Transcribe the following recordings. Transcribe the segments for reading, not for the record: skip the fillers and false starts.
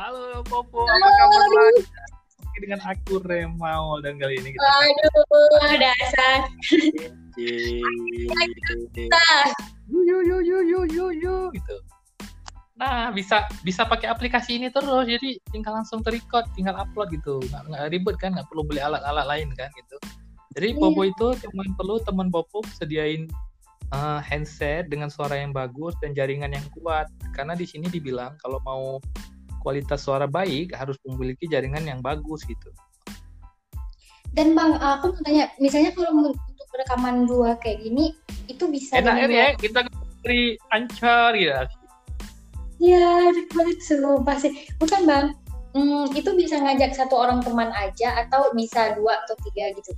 Halo Popo, apa kabar lagi? Dengan aku Rema dan kali ini kita. Aduh, dasar. Gitu. Nah, bisa pakai aplikasi ini terus, jadi tinggal langsung terrecord, tinggal upload gitu. Nggak ribet kan, nggak perlu beli alat-alat lain kan gitu. Jadi Popo itu cuma perlu teman Popo sediain handset dengan suara yang bagus dan jaringan yang kuat. Karena di sini dibilang kalau mau kualitas suara baik harus memiliki jaringan yang bagus gitu. Dan Bang, aku mau tanya, misalnya kalau untuk rekaman dua kayak gini, itu bisa enak kita dari Anchor ya. Ya, kualitas seru pasti. Bukan Bang, itu bisa ngajak satu orang teman aja atau bisa dua atau tiga gitu?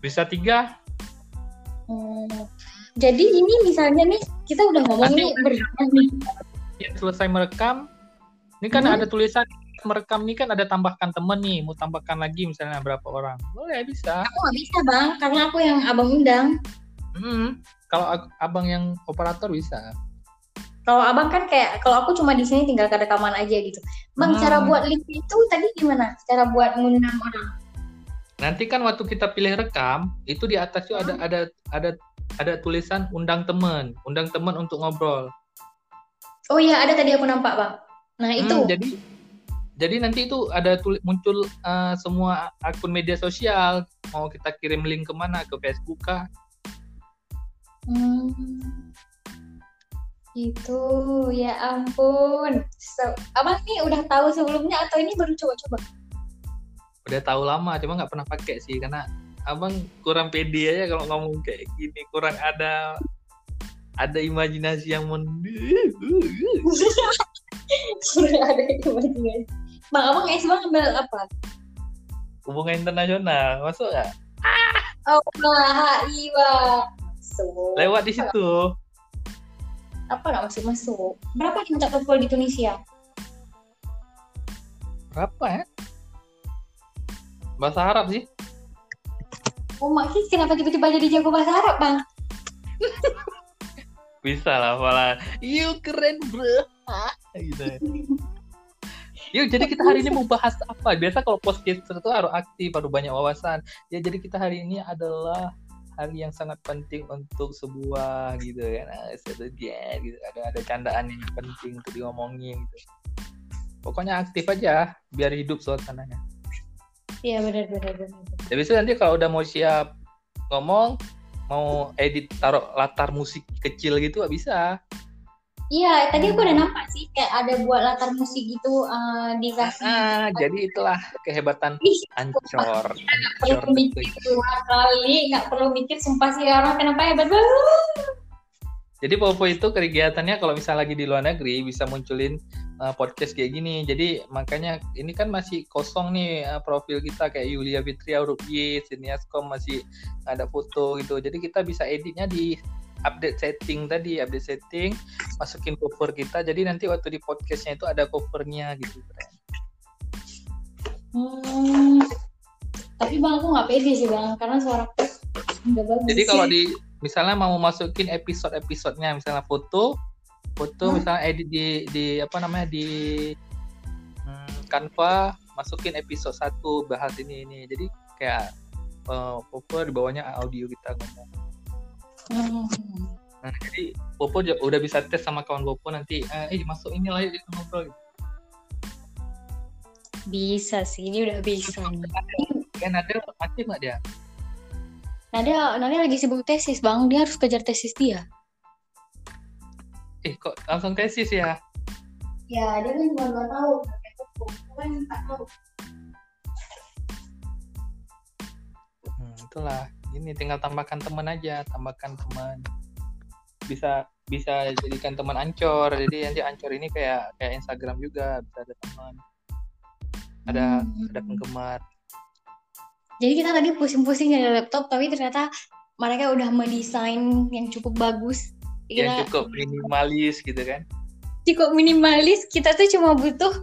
Bisa tiga. Jadi ini misalnya nih, kita udah ngomong nih berjalan nih. Ya, selesai merekam, ini kan ada tulisan merekam nih kan ada tambahkan temen nih, mau tambahkan lagi misalnya berapa orang, boleh bisa. Aku nggak bisa Bang, karena aku yang abang undang. Kalau abang yang operator bisa. Kalau abang kan kayak, kalau aku cuma di sini tinggal rekaman aja gitu. Bang, cara buat link itu tadi gimana? Cara buat ngundang orang? Nanti kan waktu kita pilih rekam, itu di atas tuh ada tulisan undang temen untuk ngobrol. Oh iya, ada tadi aku nampak Bang. Nah itu. Jadi nanti itu ada muncul semua akun media sosial. Mau kita kirim link kemana? Ke Facebook kah? Itu ya ampun. Abang nih udah tahu sebelumnya atau ini baru coba-coba? Udah tahu lama, cuma nggak pernah pakai sih karena abang kurang pede aja kalau ngomong kayak gini, kurang ada imajinasi yang kurang ada imajinasi. Bang, abang S-Bang ambil apa? Hubungan internasional, masuk nggak? Oh, iya. Lewat di situ. Apa nggak masuk? Berapa nih mencatat gol di Tunisia? Berapa ya? Bahasa Arab sih. Oh maksudnya kenapa tiba-tiba jadi jago bahasa Arab Bang? Bisa lah malah. Yuk keren bro. Gitu. Yuk jadi kita hari ini mau bahas apa? Biasa kalau podcaster itu harus aktif, harus banyak wawasan. Ya jadi kita hari ini adalah hari yang sangat penting untuk sebuah gitu kan, gitu. Ada candaan yang penting untuk diomongin gitu. Pokoknya aktif aja biar hidup suasananya. Iya benar. Jadi nanti kalau udah mau siap ngomong, mau edit taruh latar musik kecil gitu bisa. Iya, tadi aku udah nampak sih kayak ada buat latar musik gitu dikasih. Jadi itulah kehebatan Anchor. Nggak perlu mikir dua kali, nggak perlu mikir, sumpah sih orang kenapa hebat banget. Jadi Popo itu kegiatannya kalau misalnya lagi di luar negeri bisa munculin podcast kayak gini. Jadi makanya ini kan masih kosong nih profil kita kayak Yulia Fitria, Rupi, Siniaskom masih ada foto gitu. Jadi kita bisa editnya di update setting, masukin cover kita. Jadi nanti waktu di podcastnya itu ada covernya gitu. Tapi Bang aku nggak pede sih Bang karena suara aku nggak bagus. Jadi kalau di misalnya mau masukin episode-episodenya, misalnya foto, misalnya edit di apa namanya di Canva, masukin episode 1 bahas ini. Jadi kayak cover di bawahnya audio kita ngomong. Nah, jadi Popo udah bisa tes sama kawan Popo nanti, masuk ini lah yuk kita ngobrol gitu. Bisa sih, ini udah bisa. Kan ada aktif nggak dia? Nadia lagi sibuk tesis Bang, dia harus kejar tesis dia. Kok langsung tesis ya? Ya, dia kan cuma 2 tahun, kan 4 tahun. Itulah, ini tinggal tambahkan teman. Bisa jadikan teman Anchor, jadi nanti Anchor ini kayak Instagram juga, bisa ada teman. Ada penggemar. Jadi kita tadi pusing-pusing dari laptop, tapi ternyata mereka udah mendesain yang cukup bagus. Yang cukup minimalis gitu kan? Cukup minimalis, kita tuh cuma butuh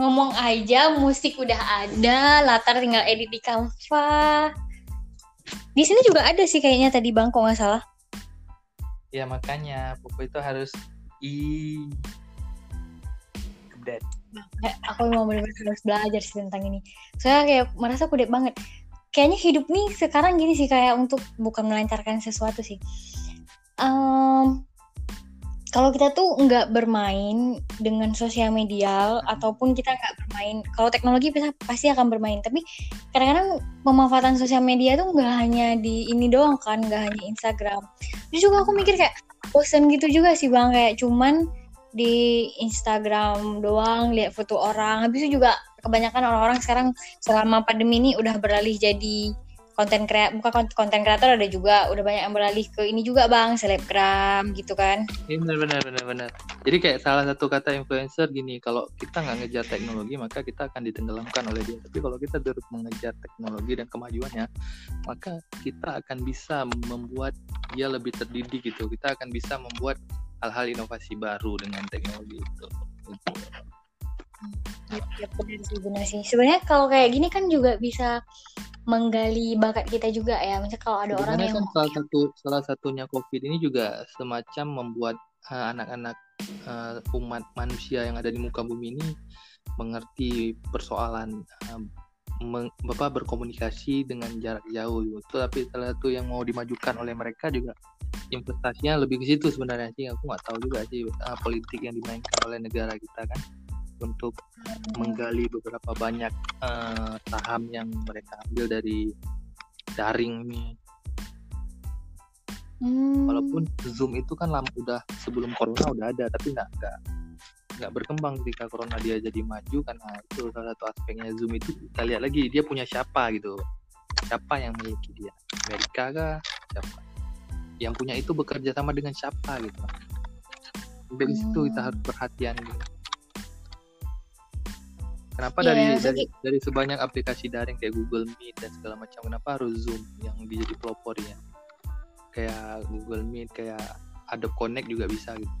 ngomong aja, musik udah ada, latar tinggal edit di Canva. Di sini juga ada sih kayaknya tadi Bang, kok nggak salah? Ya makanya, Popo itu harus that. Aku mau benar-benar harus belajar sih tentang ini. Soalnya kayak merasa kudet banget. Kayaknya hidup nih sekarang gini sih, kayak untuk bukan melancarkan sesuatu sih. Kalau kita tuh nggak bermain dengan sosial media, ataupun kita nggak bermain, kalau teknologi pasti akan bermain, tapi kadang-kadang pemanfaatan sosial media tuh nggak hanya di ini doang kan, nggak hanya Instagram. Terus juga aku mikir kayak bosen gitu juga sih bang, kayak cuman di Instagram doang, lihat foto orang. Habis itu juga kebanyakan orang-orang sekarang selama pandemi ini udah beralih jadi konten kreator, bukan konten kreator, ada juga udah banyak yang beralih ke ini juga bang, selebgram gitu kan. Iya benar. Jadi kayak salah satu kata influencer gini, kalau kita nggak ngejar teknologi maka kita akan ditenggelamkan oleh dia. Tapi kalau kita terus mengejar teknologi dan kemajuannya, maka kita akan bisa membuat dia lebih terdidik gitu. Kita akan bisa membuat hal-hal inovasi baru dengan teknologi itu. Ya benar sih. Sebenarnya kalau kayak gini kan juga bisa menggali bakat kita juga ya. Misalnya kalau ada orang yang kan salah satunya COVID ini juga semacam membuat anak-anak umat manusia yang ada di muka bumi ini mengerti persoalan Bapak berkomunikasi dengan jarak jauh gitu. Tapi salah satu yang mau dimajukan oleh mereka juga investasinya lebih ke situ sebenarnya sih. Aku nggak tahu juga sih politik yang dimainkan oleh negara kita kan, untuk menggali beberapa banyak saham yang mereka ambil dari daring ini. Walaupun Zoom itu kan lama, udah sebelum corona udah ada, tapi nggak berkembang ketika corona dia jadi maju, karena itu salah satu aspeknya Zoom itu kita lihat lagi dia punya siapa gitu, siapa yang memiliki dia, Amerika kah, siapa yang punya itu bekerja sama dengan siapa gitu. Dari situ kita harus perhatian gitu. Kenapa dari sebanyak aplikasi daring kayak Google Meet dan segala macam, kenapa harus Zoom yang jadi pelopornya? Kayak Google Meet, kayak Adobe Connect juga bisa gitu.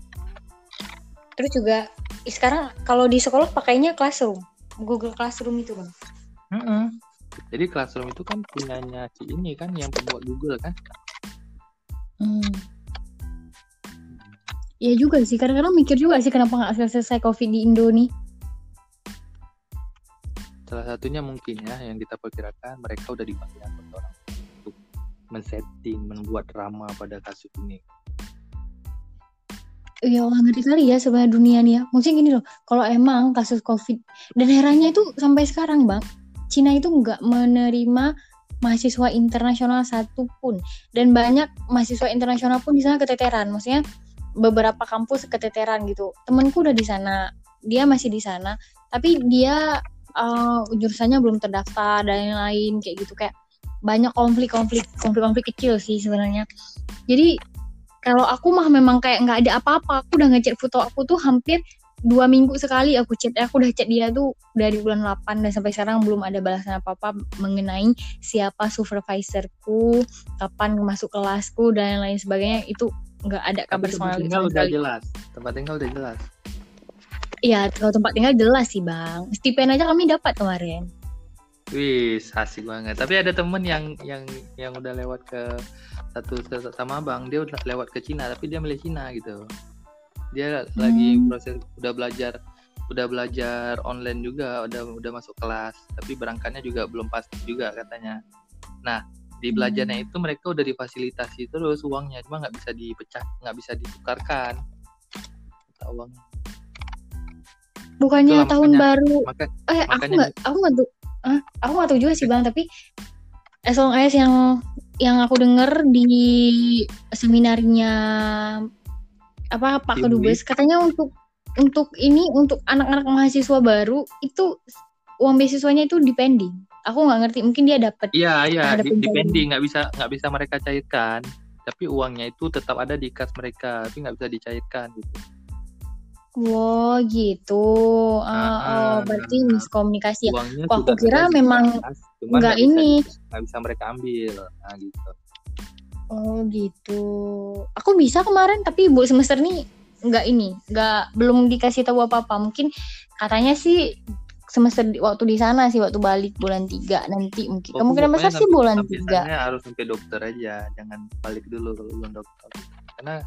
Terus juga sekarang kalau di sekolah pakainya Classroom, Google Classroom itu bang. Jadi Classroom itu kan punyanya si ini kan, yang pembuat Google kan. Iya juga sih, kadang-kadang mikir juga sih kenapa nggak selesai COVID di Indo nih. Salah satunya mungkin ya yang kita perkirakan, mereka udah dibayar orang untuk men-setting, membuat drama pada kasus ini. Ya Allah, ngeri kali ya sebenarnya dunia nih ya. Mungkin gini loh, kalau emang kasus COVID, dan herannya itu sampai sekarang bang, Cina itu nggak menerima mahasiswa internasional satupun, dan banyak mahasiswa internasional pun di sana keteteran. Maksudnya beberapa kampus keteteran gitu. Temanku udah di sana, dia masih di sana, tapi dia jurusannya belum terdaftar dan lain-lain kayak gitu. Kayak banyak konflik-konflik kecil sih sebenarnya. Jadi kalau aku mah memang kayak nggak ada apa-apa. Aku udah ngechat foto aku tuh hampir 2 minggu sekali aku chat. Aku udah chat dia tuh dari bulan 8 dan sampai sekarang belum ada balasan apa-apa mengenai siapa supervisorku, kapan masuk kelasku dan lain sebagainya. Itu nggak ada kabar soal itu. Tempat tinggal udah jelas. Iya, kalau tempat tinggal jelas sih bang. Stipen aja kami dapat kemarin. Wih, asik banget. Tapi ada temen yang udah lewat ke satu sama abang, dia udah lewat ke Cina, tapi dia milih Cina gitu. Dia lagi proses udah belajar online juga, udah masuk kelas, tapi berangkatnya juga belum pasti juga katanya. Nah, di belajarnya itu mereka udah difasilitasi terus uangnya, cuma nggak bisa dipecah, nggak bisa ditukarkan. Kata uangnya. Bukannya itulah, tahun baru aku nggak tahu juga sih bang, tapi as long as yang aku dengar di seminarnya Pak Kedubes katanya untuk ini, untuk anak-anak mahasiswa baru itu uang beasiswanya itu depending. Aku nggak ngerti, mungkin dia dapat. Iya depending, nggak bisa mereka cairkan, tapi uangnya itu tetap ada di kas mereka, tapi nggak bisa dicairkan gitu. Wow gitu, berarti miskomunikasi ya. Aku kira memang nggak ini. Nggak bisa mereka ambil, nah gitu. Oh gitu. Aku bisa kemarin, tapi buat semester nih nggak ini, belum dikasih tahu apa-apa. Mungkin katanya sih semester waktu di sana sih, waktu balik bulan 3 nanti mungkin. Kemungkinan besar sih bulan 3. Harus sampai dokter aja, jangan balik dulu kalau belum dokter. Karena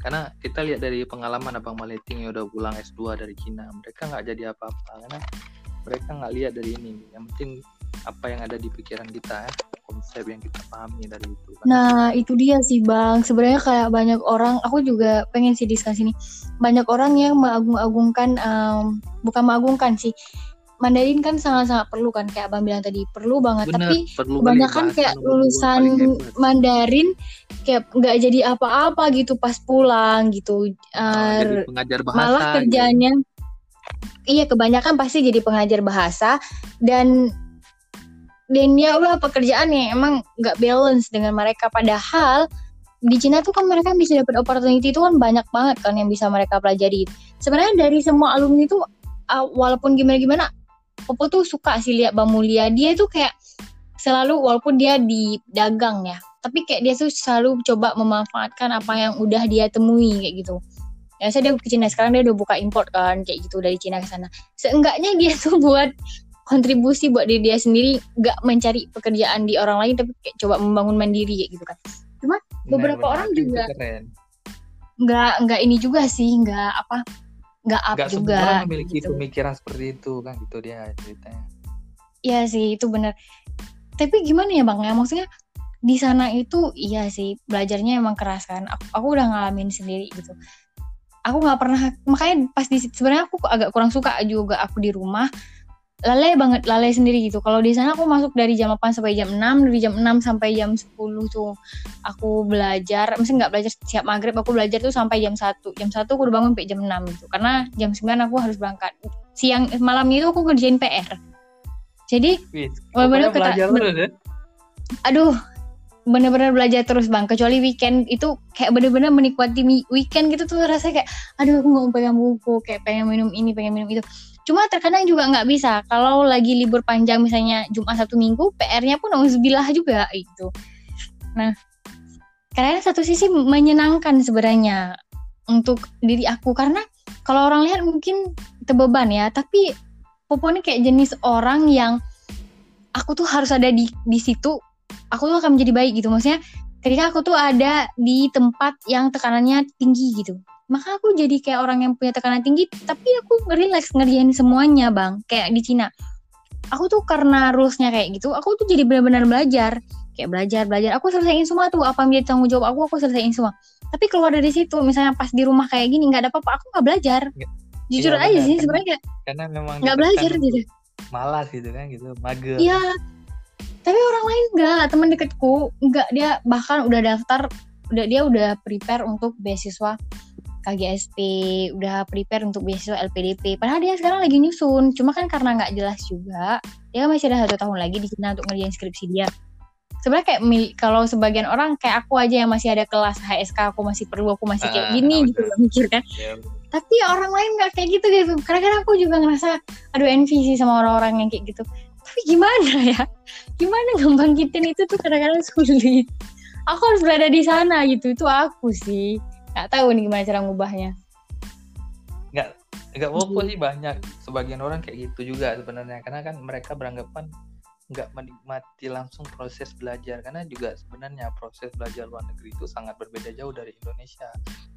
Karena kita lihat dari pengalaman Abang Maleting yang udah pulang S2 dari Cina, mereka nggak jadi apa-apa karena mereka nggak lihat dari ini. Yang penting apa yang ada di pikiran kita, konsep yang kita pahami dari itu. Nah, itu dia sih Bang. Sebenarnya kayak banyak orang, aku juga pengen sih diskusi nih. Banyak orang yang bukan mengagungkan sih. Mandarin kan sangat-sangat perlu kan, kayak Abang bilang tadi, perlu banget. Bener, tapi kebanyakan kayak lulusan Mandarin kayak nggak jadi apa-apa gitu pas pulang gitu. Jadi pengajar bahasa. Malah kerjanya, gitu. Iya kebanyakan pasti jadi pengajar bahasa dan ya udah pekerjaannya emang nggak balance dengan mereka. Padahal di Cina tuh kan mereka bisa dapat opportunity itu kan banyak banget kan yang bisa mereka pelajari. Sebenarnya dari semua alumni tuh walaupun gimana-gimana, Popo tuh suka sih lihat Bang Mulia. Dia tuh kayak selalu, walaupun dia di dagang ya, tapi kayak dia tuh selalu coba memanfaatkan apa yang udah dia temui kayak gitu. Ya saya dia ke Cina sekarang dia udah buka import kan kayak gitu dari Cina ke sana. Seenggaknya dia tuh buat kontribusi buat diri dia sendiri, gak mencari pekerjaan di orang lain, tapi kayak coba membangun mandiri kayak gitu kan. Cuma beberapa orang juga gak ini juga sih, gak juga semua orang memiliki gitu. Pemikiran seperti itu kan gitu dia ceritanya. Iya sih, itu benar. Tapi gimana ya Bang ya, maksudnya di sana itu iya sih belajarnya emang keras kan. Aku udah ngalamin sendiri gitu. Aku gak pernah, makanya pas di sebenarnya aku agak kurang suka juga aku di rumah. Lalai sendiri gitu. Kalau di sana aku masuk dari jam 8 sampai jam 6, dari jam 6 sampai jam 10 tuh aku belajar, maksudnya gak belajar setiap maghrib, aku belajar tuh sampai jam 1. Jam 1 aku udah bangun sampai jam 6 gitu, karena jam 9 aku harus berangkat. Siang malamnya itu aku kerjain PR. Jadi bener-bener bener-bener belajar terus Bang, kecuali weekend itu kayak bener-bener menikmati weekend gitu tuh rasanya kayak aduh aku gak pegang buku, kayak pengen minum ini, pengen minum itu. Cuma terkadang juga nggak bisa. Kalau lagi libur panjang misalnya Jumat Sabtu Minggu, PR-nya pun alhamdulillah juga gitu. Nah, karena satu sisi menyenangkan sebenarnya untuk diri aku, karena kalau orang lihat mungkin terbeban ya, tapi Popo ini kayak jenis orang yang aku tuh harus ada di situ, aku tuh akan menjadi baik gitu. Maksudnya ketika aku tuh ada di tempat yang tekanannya tinggi gitu, maka aku jadi kayak orang yang punya tekanan tinggi, tapi aku relax ngerjain semuanya Bang. Kayak di Cina aku tuh karena rules-nya kayak gitu, aku tuh jadi benar-benar belajar. Kayak belajar, aku selesaiin semua tuh. Apa yang jadi tanggung jawab aku selesaiin semua. Tapi keluar dari situ, misalnya pas di rumah kayak gini gak ada apa-apa, aku gak belajar. Jujur aja sih sebenarnya karena memang gak belajar gitu. Malas gitu kan gitu, mager. Iya. Tapi orang lain gak, teman deketku gak, dia bahkan udah daftar, dia udah prepare untuk beasiswa KGSP, udah prepare untuk beasiswa LPDP. Padahal dia sekarang lagi nyusun. Cuma kan karena gak jelas juga, dia masih ada 1 tahun lagi di Cina untuk ngerjain skripsi dia. Sebenarnya kayak kalau sebagian orang kayak aku aja yang masih ada kelas HSK, aku masih perlu, aku masih kayak gini gitu mikir kan. Yeah. Tapi orang lain gak kayak gitu gitu. Kadang-kadang aku juga ngerasa aduh envy sih sama orang-orang yang kayak gitu. Tapi gimana ya, gimana ngebangkitin itu tuh kadang-kadang sulit. Aku harus berada di sana gitu. Itu aku sih nggak tahu nih gimana cara ngubahnya. Nggak apa-apa sih, banyak sebagian orang kayak gitu juga sebenarnya, karena kan mereka beranggapan nggak menikmati langsung proses belajar, karena juga sebenarnya proses belajar luar negeri itu sangat berbeda jauh dari Indonesia.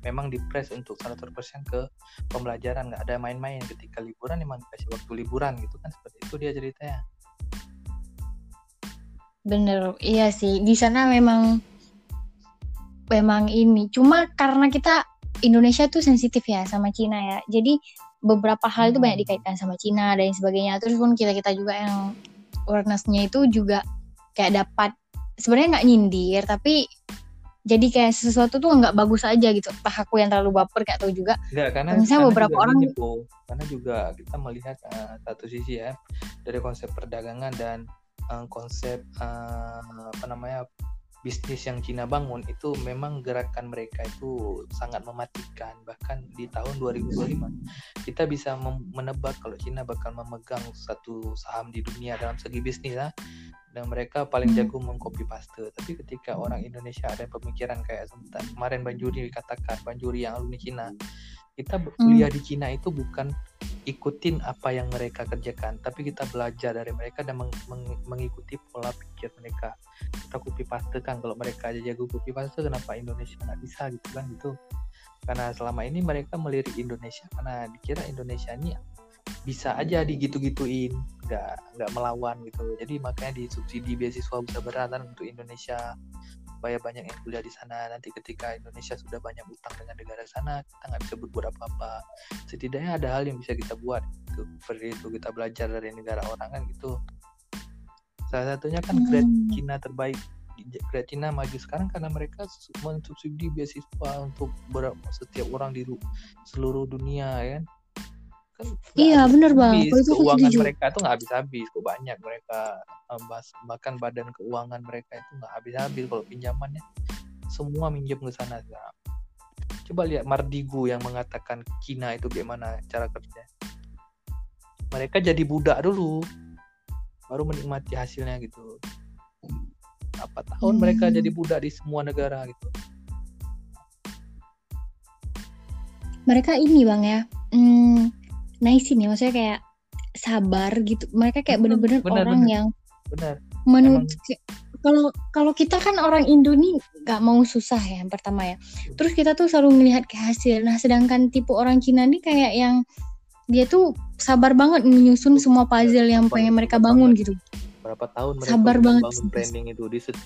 Memang dipres untuk 100% ke pembelajaran, nggak ada main-main. Ketika liburan memang dikasih waktu liburan gitu kan, seperti itu dia ceritanya. Bener, iya sih di sana memang ini, cuma karena kita Indonesia tuh sensitif ya sama Cina ya, jadi beberapa hal itu banyak dikaitkan sama Cina dan sebagainya. Terus pun kita juga yang awareness-nya itu juga kayak dapat, sebenarnya nggak nyindir tapi jadi kayak sesuatu tuh nggak bagus aja gitu. Entah aku yang terlalu baper kayak tahu juga. Nggak, karena beberapa orang gitu. Karena juga kita melihat satu sisi ya dari konsep perdagangan dan konsep bisnis yang Cina bangun itu memang gerakan mereka itu sangat mematikan. Bahkan di tahun 2025 kita bisa menebak kalau Cina bakal memegang satu saham di dunia dalam segi bisnis lah. dan mereka paling jago mengcopy paste. Tapi ketika orang Indonesia ada pemikiran kayak kemarin Banjuri dikatakan, Banjuri yang alumni Cina, kita kuliah di Cina itu bukan ikutin apa yang mereka kerjakan, tapi kita belajar dari mereka dan mengikuti pola pikir mereka. Kita copy paste kan, kalau mereka aja jago copy paste, kenapa Indonesia nggak bisa gitu kan gitu? Karena selama ini mereka melirik Indonesia karena dikira Indonesia ini bisa aja digitu-gituin, nggak melawan gitu. Jadi makanya disubsidi beasiswa besar-besaran untuk Indonesia. Banyak yang kuliah di sana, nanti ketika Indonesia sudah banyak utang dengan negara sana, kita nggak bisa berbuat apa-apa. Setidaknya ada hal yang bisa kita buat gitu. Seperti itu, kita belajar dari negara orang kan gitu. Salah satunya kan grade Cina terbaik, grade Cina maju sekarang karena mereka mensubsidi beasiswa untuk setiap orang di seluruh dunia ya kan. Iya benar Bang, keuangan mereka tuh nggak habis-habis kok, banyak mereka bahkan badan keuangan mereka itu nggak habis-habis kalau pinjamannya, semua minjem ke sana. Coba lihat Mardigu yang mengatakan Cina itu bagaimana cara kerja. Mereka jadi budak dulu, baru menikmati hasilnya gitu. Apa tahun mereka jadi budak di semua negara gitu. Mereka ini Bang ya. Nice ini, maksudnya kayak sabar gitu. Mereka kayak bener-bener orang yang menurut kalau kita kan orang Indonesia nggak mau susah ya yang pertama ya. Terus kita tuh selalu melihat ke hasil. Nah sedangkan tipe orang Cina ini kayak yang dia tuh sabar banget menyusun semua puzzle yang pengen mereka bangun gitu. Berapa tahun mereka sabar banget bangun branding itu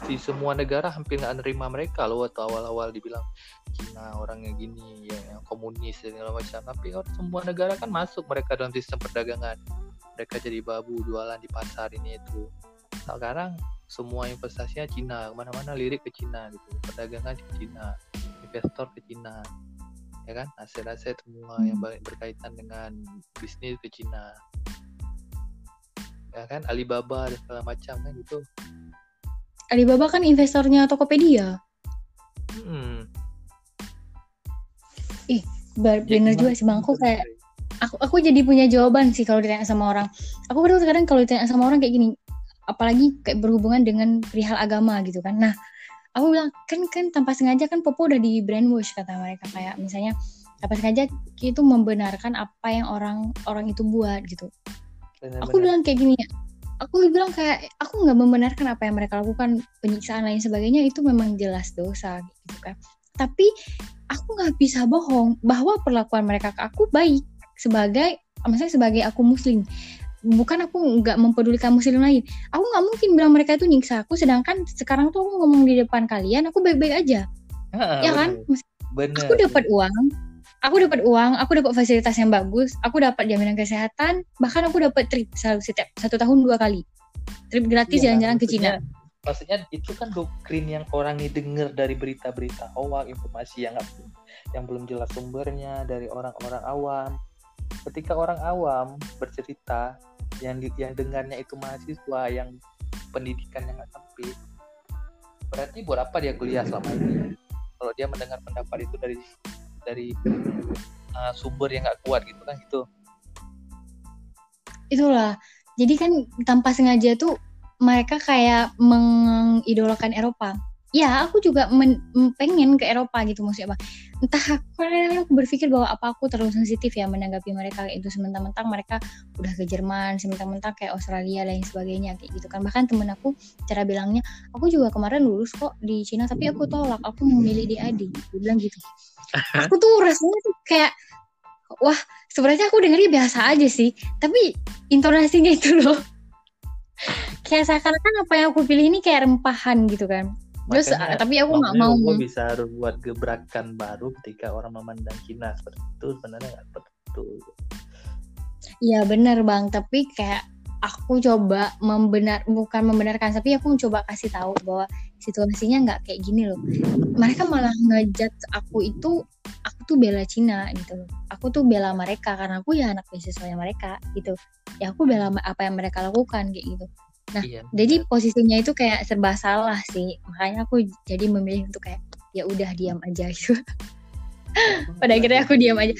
di semua negara hampir nggak nerima mereka loh. Atau awal-awal dibilang Cina orangnya gini ya, yang komunis dan segala macam, tapi semua negara kan masuk mereka dalam sistem perdagangan. Mereka jadi babu jualan di pasar ini itu. Sekarang semua investasinya Cina, kemana-mana lirik ke Cina gitu, perdagangan ke Cina, investor ke Cina, ya kan, aset-aset semua yang berkaitan dengan bisnis ke Cina. Ya kan, Alibaba dan segala macam kan gitu. Alibaba kan investornya Tokopedia. Ih, bener juga sih Bang. Kayak aku jadi punya jawaban sih kalau ditanya sama orang. Aku kadang-kadang kalau ditanya sama orang kayak gini, apalagi kayak berhubungan dengan perihal agama gitu kan. Nah, aku bilang kan tanpa sengaja kan Popo udah di brainwash kata mereka, kayak misalnya tanpa sengaja itu membenarkan apa yang orang itu buat gitu. Benar-benar. Aku bilang kayak gini, aku nggak membenarkan apa yang mereka lakukan, penyiksaan lain sebagainya itu memang jelas dosa gitu kan. Tapi aku nggak bisa bohong bahwa perlakuan mereka ke aku baik sebagai aku muslim. Bukan aku nggak mempedulikan muslim lain. Aku nggak mungkin bilang mereka itu nyiksa aku, sedangkan sekarang tuh aku ngomong di depan kalian aku baik-baik aja. Ya kan? Benar. Aku dapat uang. Aku dapat fasilitas yang bagus, aku dapat jaminan kesehatan, bahkan aku dapat trip setiap 1 tahun 2 kali. Trip gratis jalan-jalan ke Cina. Maksudnya itu kan doktrin yang orang nih dengar dari berita-berita hoax, informasi yang belum jelas sumbernya dari orang-orang awam. Ketika orang awam bercerita yang dengarnya itu mahasiswa yang pendidikannya nggak sempit, berarti buat apa dia kuliah selama ini? Kalau dia mendengar pendapat itu dari sumber yang nggak kuat gitu kan gitu. Itulah. Jadi kan tanpa sengaja tuh mereka kayak mengidolakan Eropa. Ya aku juga pengen ke Eropa gitu maksudnya Bang. Entah aku berpikir bahwa apa aku terlalu sensitif ya menanggapi mereka itu, sementang-mentang mereka udah ke Jerman, sementang-mentang kayak Australia dan sebagainya kayak gitu kan. Bahkan temen aku cara bilangnya, aku juga kemarin lulus kok di Cina tapi aku tolak, aku memilih DAD. Dia bilang gitu. Aku tuh rasanya tuh kayak wah, sebenarnya aku dengarnya biasa aja sih, tapi intonasinya itu loh kayak seakan-akan apa yang aku pilih ini kayak rempahan gitu kan. Terus tapi aku nggak mau. Aku bisa buat gebrakan baru ketika orang memandang Cina seperti itu, sebenarnya nggak seperti itu. Iya benar Bang, tapi kayak aku coba bukan membenarkan, tapi aku coba kasih tahu bahwa situasinya nggak kayak gini loh. Mereka malah ngejudge aku tuh bela Cina gitu. Aku tuh bela mereka karena aku ya anak beasiswanya mereka gitu. Ya aku bela apa yang mereka lakukan kayak gitu. Nah, iya, jadi posisinya itu kayak serba salah sih. Makanya aku jadi memilih untuk kayak ya udah diam aja gitu. Pada akhirnya aku diam aja.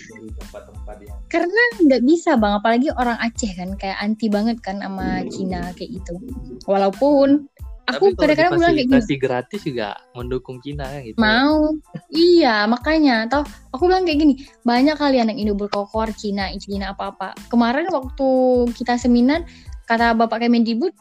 Karena nggak bisa bang, apalagi orang Aceh kan kayak anti banget kan sama Cina kayak gitu. Walaupun aku kadang-kadang bilang kayak gini. Tapi gratis juga mendukung Cina gitu. Mau, iya makanya. Toh aku bilang kayak gini, banyak kalian yang Indo berkokor Cina apa-apa. Kemarin waktu kita seminar kata Bapak Kemendikbud,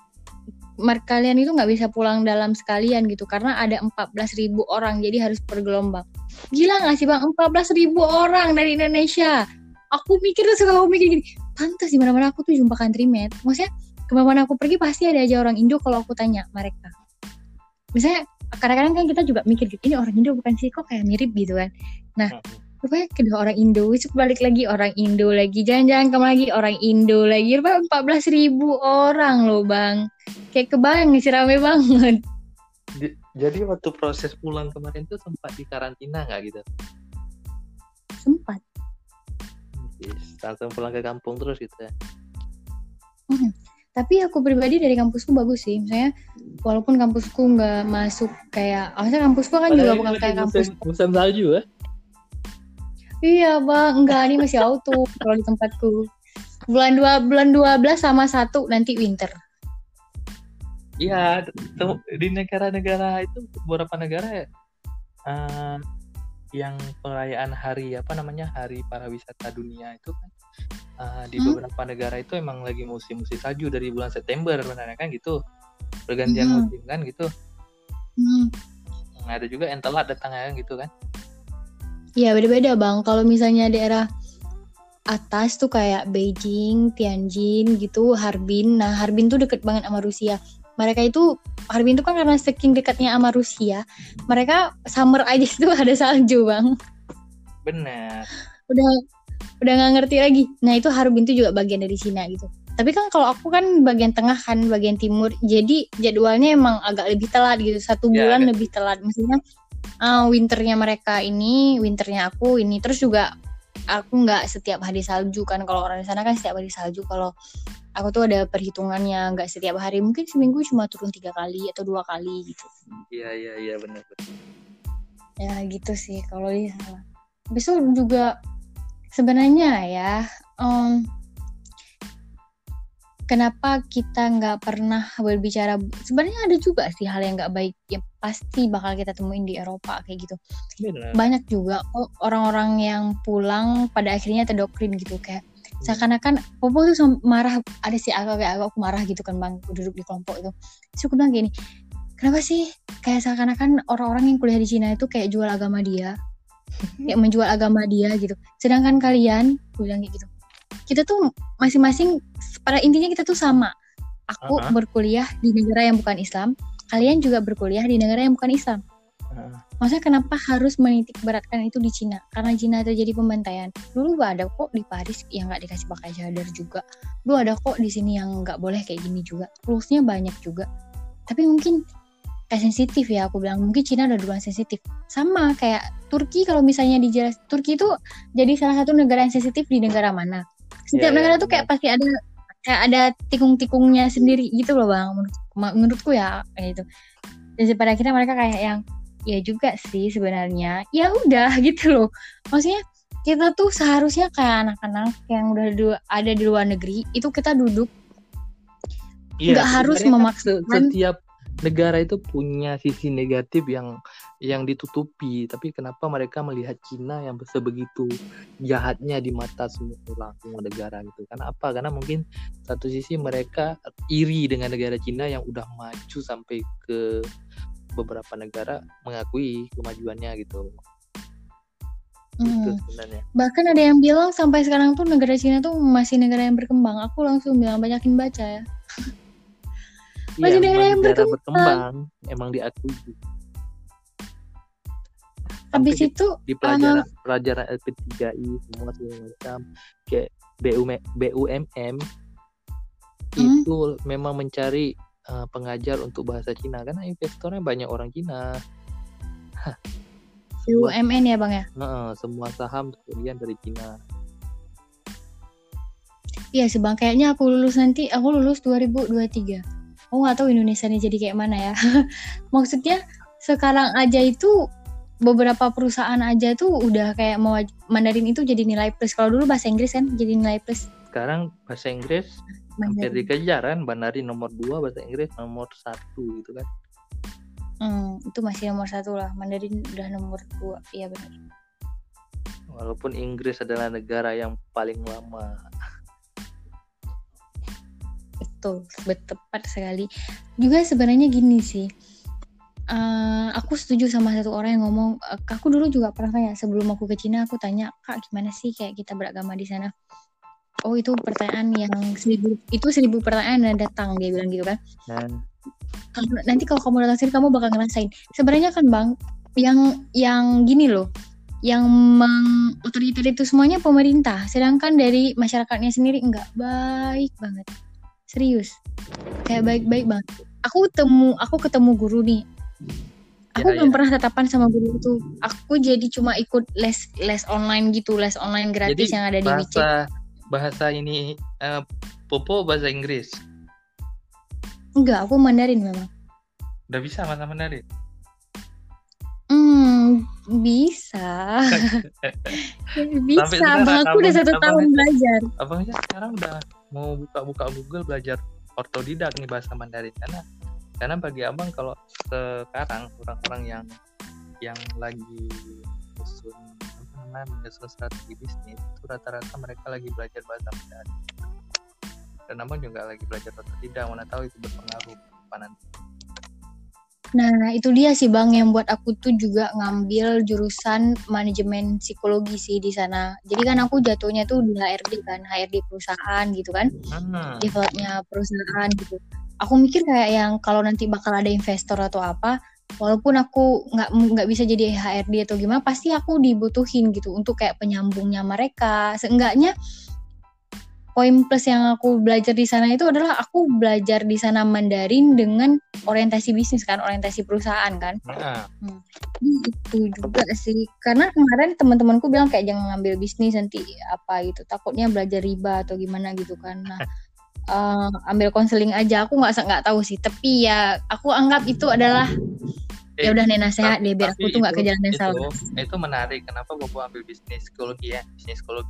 kalian itu nggak bisa pulang dalam sekalian gitu karena ada 14.000 orang jadi harus bergelombang. Gila nggak sih bang, 14.000 orang dari Indonesia. Aku mikir tuh suka aku mikir gini, pantas di mana-mana aku tuh jumpa countrymen. Maksudnya kemana-mana aku pergi pasti ada aja orang Indo kalau aku tanya mereka. Misalnya kadang-kadang kan kita juga mikir gitu, ini orang Indo bukan sih, kok kayak mirip gitu kan. Nah, rupanya kedua orang Indo, balik lagi orang Indo lagi, jangan-jangan kamu lagi orang Indo lagi, rupanya 14.000 orang loh bang. Kayak kebayang sih, rame banget. Jadi waktu proses pulang kemarin tuh sempat di karantina gak gitu? Sempat. Yes, langsung pulang ke kampung terus gitu ya. Tapi aku pribadi dari kampusku bagus sih, misalnya walaupun kampusku nggak masuk kayak, maksudnya kampusku kan juga bukan kayak kampus. Musim salju ya? Iya bang, enggak ini masih auto kalau di tempatku. Bulan 12 sama 1 nanti winter. Iya, di negara-negara itu beberapa negara yang perayaan hari pariwisata dunia itu kan. Di beberapa negara itu emang lagi musim salju dari bulan September sebenarnya kan gitu, pergantian musim kan gitu. Ada juga yang telat datangnya kan gitu kan. Iya beda-beda bang. Kalau misalnya daerah atas tuh kayak Beijing, Tianjin gitu, Harbin. Nah Harbin tuh deket banget sama Rusia. Mereka itu Harbin tuh kan karena saking dekatnya sama Rusia, mereka summer aja tuh ada salju bang. Bener. Udah gak ngerti lagi. Nah itu Harbin itu juga bagian dari Cina gitu. Tapi kan kalau aku kan bagian tengah kan, bagian timur, jadi jadwalnya emang agak lebih telat gitu. Satu bulan ya, lebih telat. Maksudnya winternya mereka ini, winternya aku ini. Terus juga aku gak setiap hari salju kan. Kalau orang di sana kan setiap hari salju. Kalau aku tuh ada perhitungannya, gak setiap hari. Mungkin seminggu cuma turun 3 kali atau 2 kali gitu. Iya benar. Ya gitu sih kalau di sana. Besok juga sebenarnya ya, kenapa kita nggak pernah berbicara? Sebenarnya ada juga sih hal yang nggak baik yang pasti bakal kita temuin di Eropa kayak gitu. Bener. Banyak juga orang-orang yang pulang pada akhirnya terdoktrin gitu kayak seakan-akan Popo tuh marah, ada si aku marah gitu kan bang, duduk di kelompok itu. Terus aku bilang gini, kenapa sih kayak seakan-akan orang-orang yang kuliah di Cina itu kayak jual agama dia? Kayak menjual agama dia gitu. Sedangkan kalian, gue bilang kayak gitu, kita tuh masing-masing, pada intinya kita tuh sama. Aku berkuliah di negara yang bukan Islam, kalian juga berkuliah di negara yang bukan Islam. Maksudnya kenapa harus menitik beratkan itu di Cina? Karena Cina terjadi pembantaian. Dulu ada kok di Paris yang gak dikasih pakai cadar juga. Dulu ada kok di sini yang gak boleh kayak gini juga. Plusnya banyak juga. Tapi mungkin kayak sensitif ya, aku bilang mungkin Cina udah duluan sensitif. Sama kayak Turki, kalau misalnya dijelas, Turki itu jadi salah satu negara yang sensitif di negara mana. Setiap negara tuh kayak pasti ada kayak ada tikung-tikungnya sendiri gitu loh bang, menurutku ya kayak gitu. Dan pada akhirnya mereka kayak yang ya juga sih sebenarnya ya udah gitu loh. Maksudnya kita tuh seharusnya kayak anak-anak yang udah ada di luar negeri itu kita duduk nggak harus memaksakan. Setiap negara itu punya sisi negatif yang ditutupi, tapi kenapa mereka melihat Cina yang sebegitu jahatnya di mata semua negara gitu? Karena apa? Karena mungkin satu sisi mereka iri dengan negara Cina yang udah maju sampai ke beberapa negara mengakui kemajuannya gitu. Bahkan ada yang bilang sampai sekarang tuh negara Cina tuh masih negara yang berkembang. Aku langsung bilang banyakin baca ya. Masih negara yang berkembang emang diakui. Habis itu di pelajaran LPDP semua macam kayak BUMM itu memang mencari pengajar untuk bahasa Cina karena investornya banyak orang Cina. BUMN ya bang ya. Semua saham kemudian dari Cina. Iya sih bang, kayaknya aku lulus 2023. Aku gak tahu Indonesia ini jadi kayak mana ya. Maksudnya sekarang aja itu beberapa perusahaan aja tuh udah kayak mau Mandarin itu jadi nilai plus. Kalau dulu bahasa Inggris kan jadi nilai plus. Sekarang bahasa Inggris hampir dikejaran, Mandarin nomor 2, bahasa Inggris nomor 1 gitu kan. Itu masih nomor 1 lah, Mandarin udah nomor 2. Iya benar. Walaupun Inggris adalah negara yang paling lama. Betul, tepat sekali. Juga sebenarnya gini sih, aku setuju sama satu orang yang ngomong, aku dulu juga pernah kayak sebelum aku ke Cina aku tanya, kak gimana sih kayak kita beragama di sana? Oh itu pertanyaan yang 1000 pertanyaan yang datang, dia bilang gitu kan. Nanti kalau kamu datang sini kamu bakal ngerasain. Sebenarnya kan bang, yang gini loh, yang mengotoriter itu semuanya pemerintah, sedangkan dari masyarakatnya sendiri enggak baik banget, serius, kayak baik-baik banget. Aku ketemu guru nih. Aku belum pernah tatapan sama guru itu. Aku jadi cuma ikut les online gitu, les online gratis jadi, yang ada di WeChat. Bahasa ini Popo bahasa Inggris. Enggak, aku Mandarin memang. Udah bisa bahasa Mandarin? Bisa. Bisa. Abang aku udah 1 tahun belajar. Abangnya sekarang udah mau buka-buka Google belajar ortodidak nih bahasa Mandarin karena bagi abang kalau sekarang orang-orang yang lagi menyusun strategi bisnis itu rata-rata mereka lagi belajar bahasa Mandarin dan abang juga lagi belajar otodidak, mana tahu itu berpengaruh apa nanti. Nah itu dia sih bang yang buat aku tuh juga ngambil jurusan manajemen psikologi sih di sana. Jadi kan aku jatuhnya tuh di HRD kan, HRD perusahaan gitu kan, developnya perusahaan gitu. Aku mikir kayak yang kalau nanti bakal ada investor atau apa, walaupun aku nggak bisa jadi HRD atau gimana, pasti aku dibutuhin gitu untuk kayak penyambungnya mereka. Seenggaknya poin plus yang aku belajar di sana itu adalah aku belajar di sana Mandarin dengan orientasi bisnis kan, orientasi perusahaan kan. Itu juga sih, karena kemarin teman-temanku bilang kayak jangan ngambil bisnis nanti apa gitu, takutnya belajar riba atau gimana gitu kan. Nah ambil konseling aja, aku nggak tahu sih, tapi ya aku anggap itu adalah ya udah nih nasehat deh biar aku tuh nggak ke jalan yang salah. Itu menarik, kenapa Bobo ambil bisnis psikologi ya? Bisnis psikologi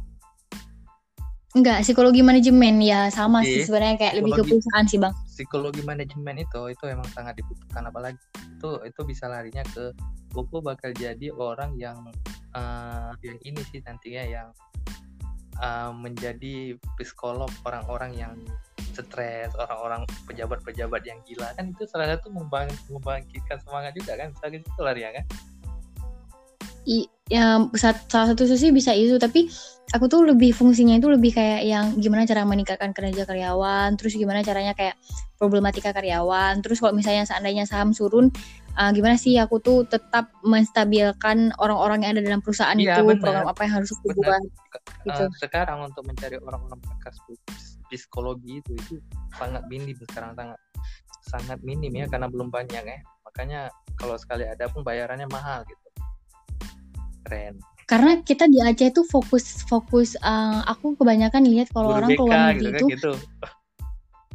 enggak, psikologi manajemen ya sama sih sebenarnya, kayak lebih ke perusahaan sih bang. Psikologi manajemen itu emang sangat dibutuhkan, apalagi itu bisa larinya ke Bobo bakal jadi orang yang ini sih nantinya yang menjadi psikolog orang-orang yang stres, orang-orang pejabat-pejabat yang gila kan, itu salah satu membangkitkan semangat juga kan, misalnya itu larinya kan. Salah satu sisi bisa itu, tapi aku tuh lebih fungsinya itu lebih kayak yang gimana cara meningkatkan kinerja karyawan, terus gimana caranya kayak problematika karyawan, terus kalau misalnya seandainya saham turun, gimana sih aku tuh tetap menstabilkan orang-orang yang ada dalam perusahaan ya, itu, bener. Program apa yang harus aku buat. Gitu. Sekarang untuk mencari orang-orang pakar psikologi itu sangat minim sekarang, sangat minim ya, karena belum banyak ya. Makanya kalau sekali ada pun bayarannya mahal gitu. Keren. Karena kita di Aceh tuh fokus aku kebanyakan lihat kalau orang keluar negeri gitu, itu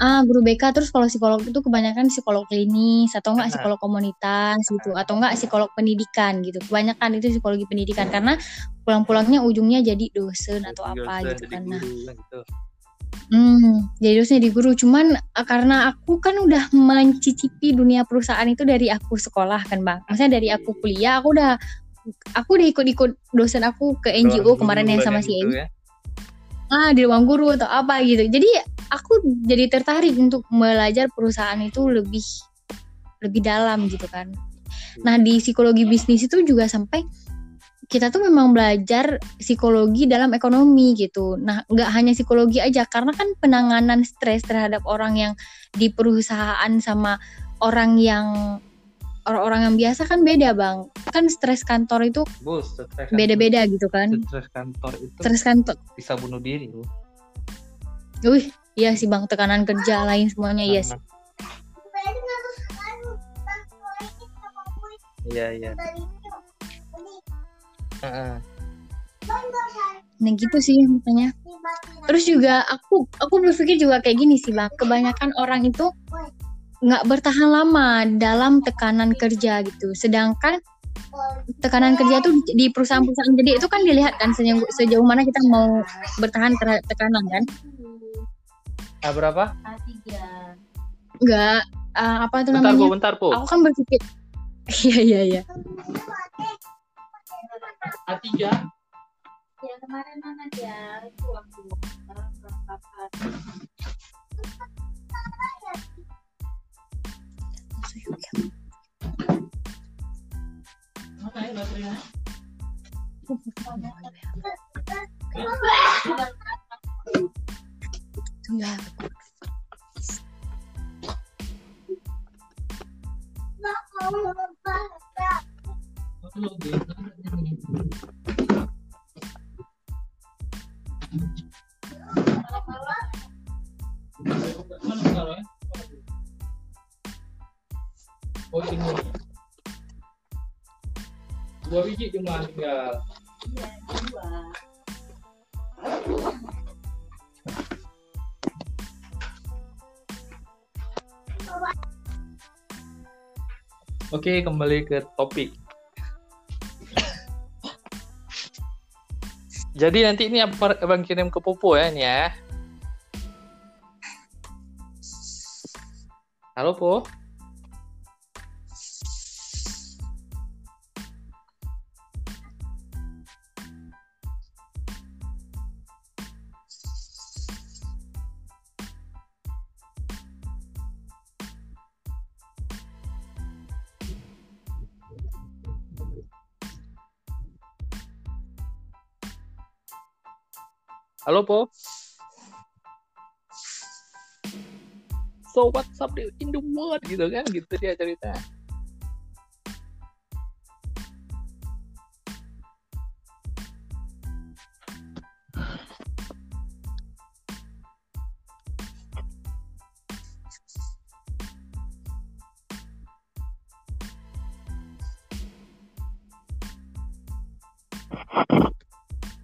kan, guru BK, terus kalau psikolog itu kebanyakan psikolog klinis atau enggak psikolog komunitas gitu, atau enggak psikolog pendidikan gitu, kebanyakan itu psikologi pendidikan karena pulang-pulangnya ujungnya jadi dosen atau apa gitu kan. Jadi dosen jadi guru, cuman karena aku kan udah mencicipi dunia perusahaan itu dari aku sekolah kan bang, maksudnya dari aku kuliah aku udah ikut-ikut dosen aku ke NGO kemarin yang sama si Emil. Ya? Di ruang guru atau apa gitu. Jadi aku jadi tertarik untuk belajar perusahaan itu lebih dalam gitu kan. Nah, di psikologi bisnis itu juga sampai kita tuh memang belajar psikologi dalam ekonomi gitu. Nah, nggak hanya psikologi aja, karena kan penanganan stres terhadap orang yang di perusahaan sama orang-orang yang biasa kan beda bang, kan stres kantor itu beda-beda gitu kan. Stres kantor bisa bunuh diri loh. Wih, iya sih bang, tekanan kerja lain semuanya. Yes. Iya. Nah gitu sih makanya. Terus juga aku berpikir juga kayak gini sih bang, kebanyakan orang itu nggak bertahan lama dalam tekanan kerja gitu, sedangkan tekanan kerja tuh di perusahaan-perusahaan gede itu kan dilihat kan sejauh mana kita mau bertahan terhadap tekanan kan. Berapa? 3. Enggak, apa itu namanya? Bentar, Po. Aku kan berpikir. Iya. A3. Ya kemarin mana dia waktu perangkapan. Dua biji cuma tinggal. Iya, 2. Oke, kembali ke topik. Jadi nanti ini abang kirim ke Popo ya, ini ya. Halo, Po. Halo, Po. So, what's up in the world? Gitu kan, gitu dia cerita.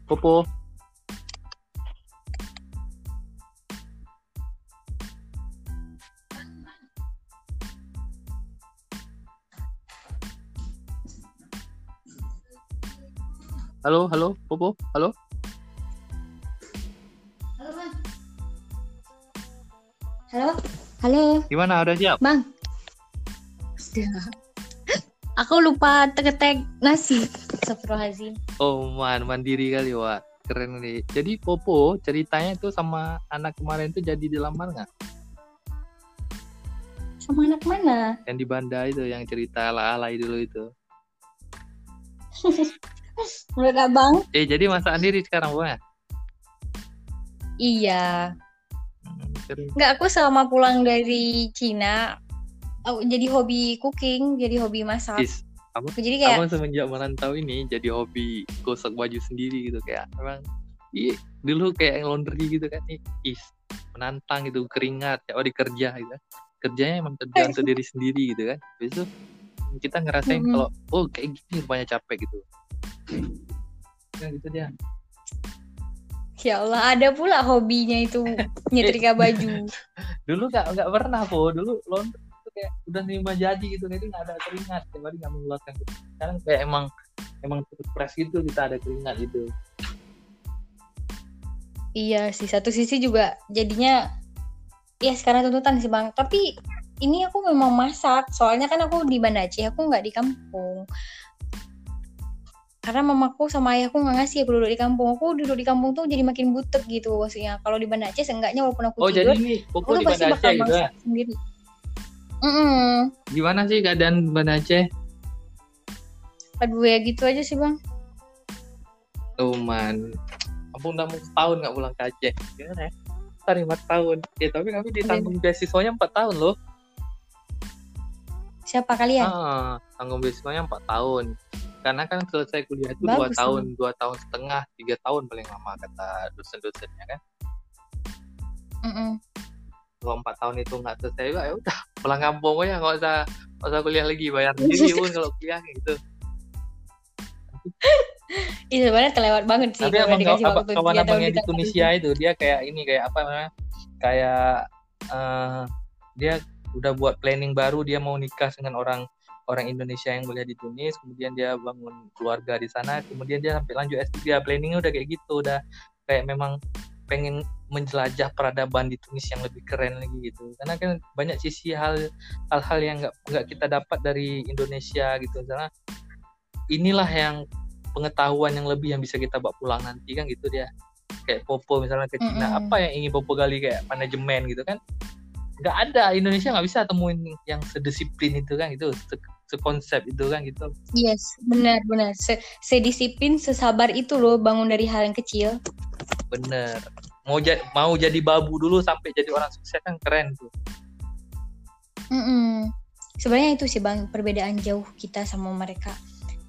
Popo. Halo, Popo, halo. Halo, Bang. Halo. Gimana, udah siap? Bang. Sudah. Aku lupa tag nasi. Astagfirullahaladzim. Oh, mandiri kali, Wak. Keren nih. Jadi, Popo ceritanya tuh sama anak kemarin tuh jadi dilamar nggak? Sama anak mana? Yang di Banda itu, yang cerita ala-alai dulu itu. Menurut abang? Jadi masak sendiri sekarang, Bu, ya? Iya. Enggak, aku selama pulang dari Cina, aku jadi hobi cooking, jadi hobi masak. Jadi kayak abang semenjak merantau ini jadi hobi gosok baju sendiri gitu kayak. Emang dulu kayak laundry gitu kan. Menantang gitu, keringat, kayak dikerja gitu. Kerjanya emang kerjaan untuk diri sendiri gitu kan. Habis itu kita ngerasain kalau kayak gini rupanya capek gitu. Ya gitu dia. Ya Allah, ada pula hobinya itu nyetrika baju. Dulu enggak pernah, Po. Dulu laundry itu kayak udah terima jadi gitu. Jadi enggak ada keringat, tiap hari enggak mengeluarkan gitu. Sekarang kayak emang terpres gitu, kita ada keringat gitu. Iya sih, satu sisi juga jadinya ya sekarang tuntutan sih, Bang. Tapi ini aku memang masak. Soalnya kan aku di Banda Aceh, aku enggak di kampung. Karena mamaku sama ayahku nggak ngasih aku duduk di kampung. Aku duduk di kampung tuh jadi makin butek gitu maksudnya. Kalau di Banda Aceh seenggaknya walaupun aku tidur, aku tuh pasti bakal masak sendiri. Gimana sih keadaan Banda Aceh? Aduh ya gitu aja sih, Bang. Tuman, abang udah mau setahun nggak pulang ke Aceh. Gimana ya? Ntar 5 tahun. Ya tapi kami ditanggung beasiswanya 4 tahun loh. Siapa kalian? Tanggung beasiswanya 4 tahun. Karena kan selesai kuliah itu 2 tahun setengah, 3 tahun paling lama kata dosen-dosennya kan. 4 tahun itu nggak selesai, ya udah pulang kampung aja, nggak usah kuliah lagi, bayar sendiri pun kalau kuliah gitu. Itu sebenarnya kelewat banget sih. Tapi emang kawan abangnya di Tunisia itu dia kayak ini, kayak apa namanya, kayak dia udah buat planning baru, dia mau nikah dengan orang orang Indonesia yang kuliah di Tunis, kemudian dia bangun keluarga di sana, kemudian dia sampai lanjut S3. Planningnya udah kayak gitu, udah kayak memang pengen menjelajah peradaban di Tunis yang lebih keren lagi gitu. Karena kan banyak sisi hal-hal yang nggak kita dapat dari Indonesia gitu. Karena inilah yang pengetahuan yang lebih yang bisa kita bawa pulang nanti kan gitu dia. Kayak Popo misalnya ke Cina, apa yang ingin Popo gali kayak manajemen gitu kan. Nggak ada, Indonesia nggak bisa temuin yang sedisiplin itu kan gitu, sekonsep itu kan gitu. Yes, benar-benar. Sedisiplin, sesabar itu loh, bangun dari hal yang kecil. Bener. Mau jadi babu dulu sampai jadi orang sukses kan keren tuh. Sebenarnya itu sih Bang, perbedaan jauh kita sama mereka.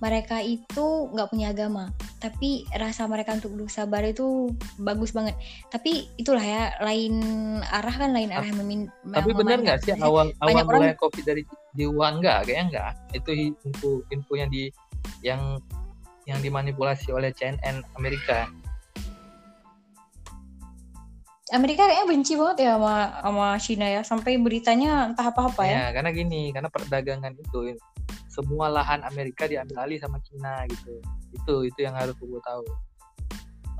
Mereka itu nggak punya agama, tapi rasa mereka untuk sabar itu bagus banget. Tapi itulah ya, lain arah yang tapi benar nggak sih awal mulai COVID dari Wuhan nggak? Kayaknya nggak. Itu info yang dimanipulasi oleh CNN Amerika. Amerika kayaknya benci banget ya sama China ya, sampai beritanya entah apa-apa ya. Ya, karena gini, karena perdagangan itu semua lahan Amerika diambil alih sama China gitu. Itu yang harus gue tahu.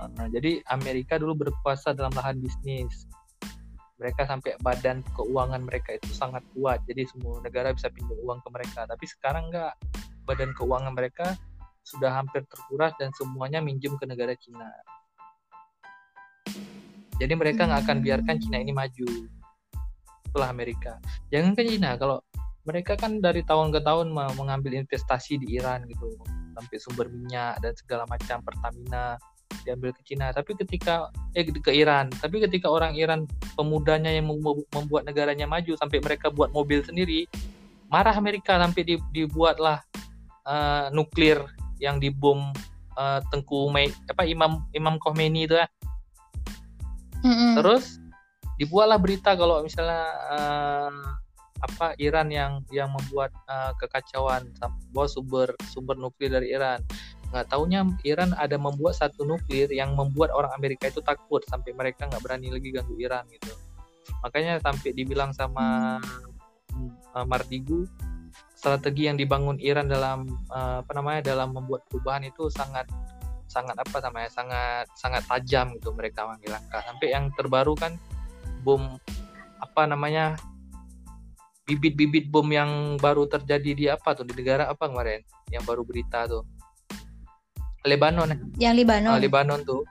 Nah, jadi Amerika dulu berkuasa dalam lahan bisnis. Mereka sampai badan keuangan mereka itu sangat kuat. Jadi semua negara bisa pinjam uang ke mereka. Tapi sekarang enggak. Badan keuangan mereka sudah hampir terkuras dan semuanya minjem ke negara China. Jadi mereka nggak akan biarkan Cina ini maju. Itulah Amerika. Jangan ke Cina, kalau mereka kan dari tahun ke tahun mengambil investasi di Iran gitu, sampai sumber minyak dan segala macam Pertamina diambil ke Cina. Tapi ketika ke Iran. Tapi ketika orang Iran pemudanya yang membuat negaranya maju, sampai mereka buat mobil sendiri, marah Amerika sampai dibuatlah nuklir yang dibom Tengku Imam Khomeini itu ya. Terus dibuatlah berita kalau misalnya Iran yang membuat kekacauan bahwa sumber nuklir dari Iran. Nggak taunya Iran ada membuat satu nuklir yang membuat orang Amerika itu takut sampai mereka nggak berani lagi ganggu Iran gitu. Makanya sampai dibilang sama Mardigu, strategi yang dibangun Iran dalam dalam membuat perubahan itu sangat tajam gitu, mereka manggil langkah. Sampai yang terbaru kan bom bibit-bibit bom yang baru terjadi di negara apa kemarin yang baru berita tuh, Lebanon tuh.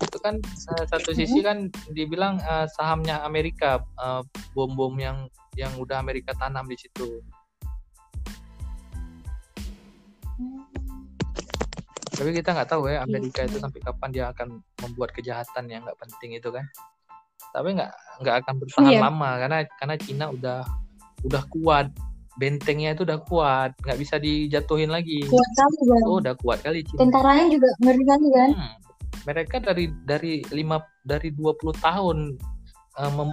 Itu kan satu sisi kan dibilang sahamnya Amerika, bom-bom yang udah Amerika tanam di situ. Tapi kita nggak tahu ya Amerika itu sampai kapan dia akan membuat kejahatan yang nggak penting itu kan. Tapi nggak akan bertahan lama karena Cina udah kuat, bentengnya itu udah kuat, nggak bisa dijatuhin lagi. Kuat kali kan? Oh, udah kuat kali Cina. Tentaranya juga ngeri kali kan? Mereka dari 20 tahun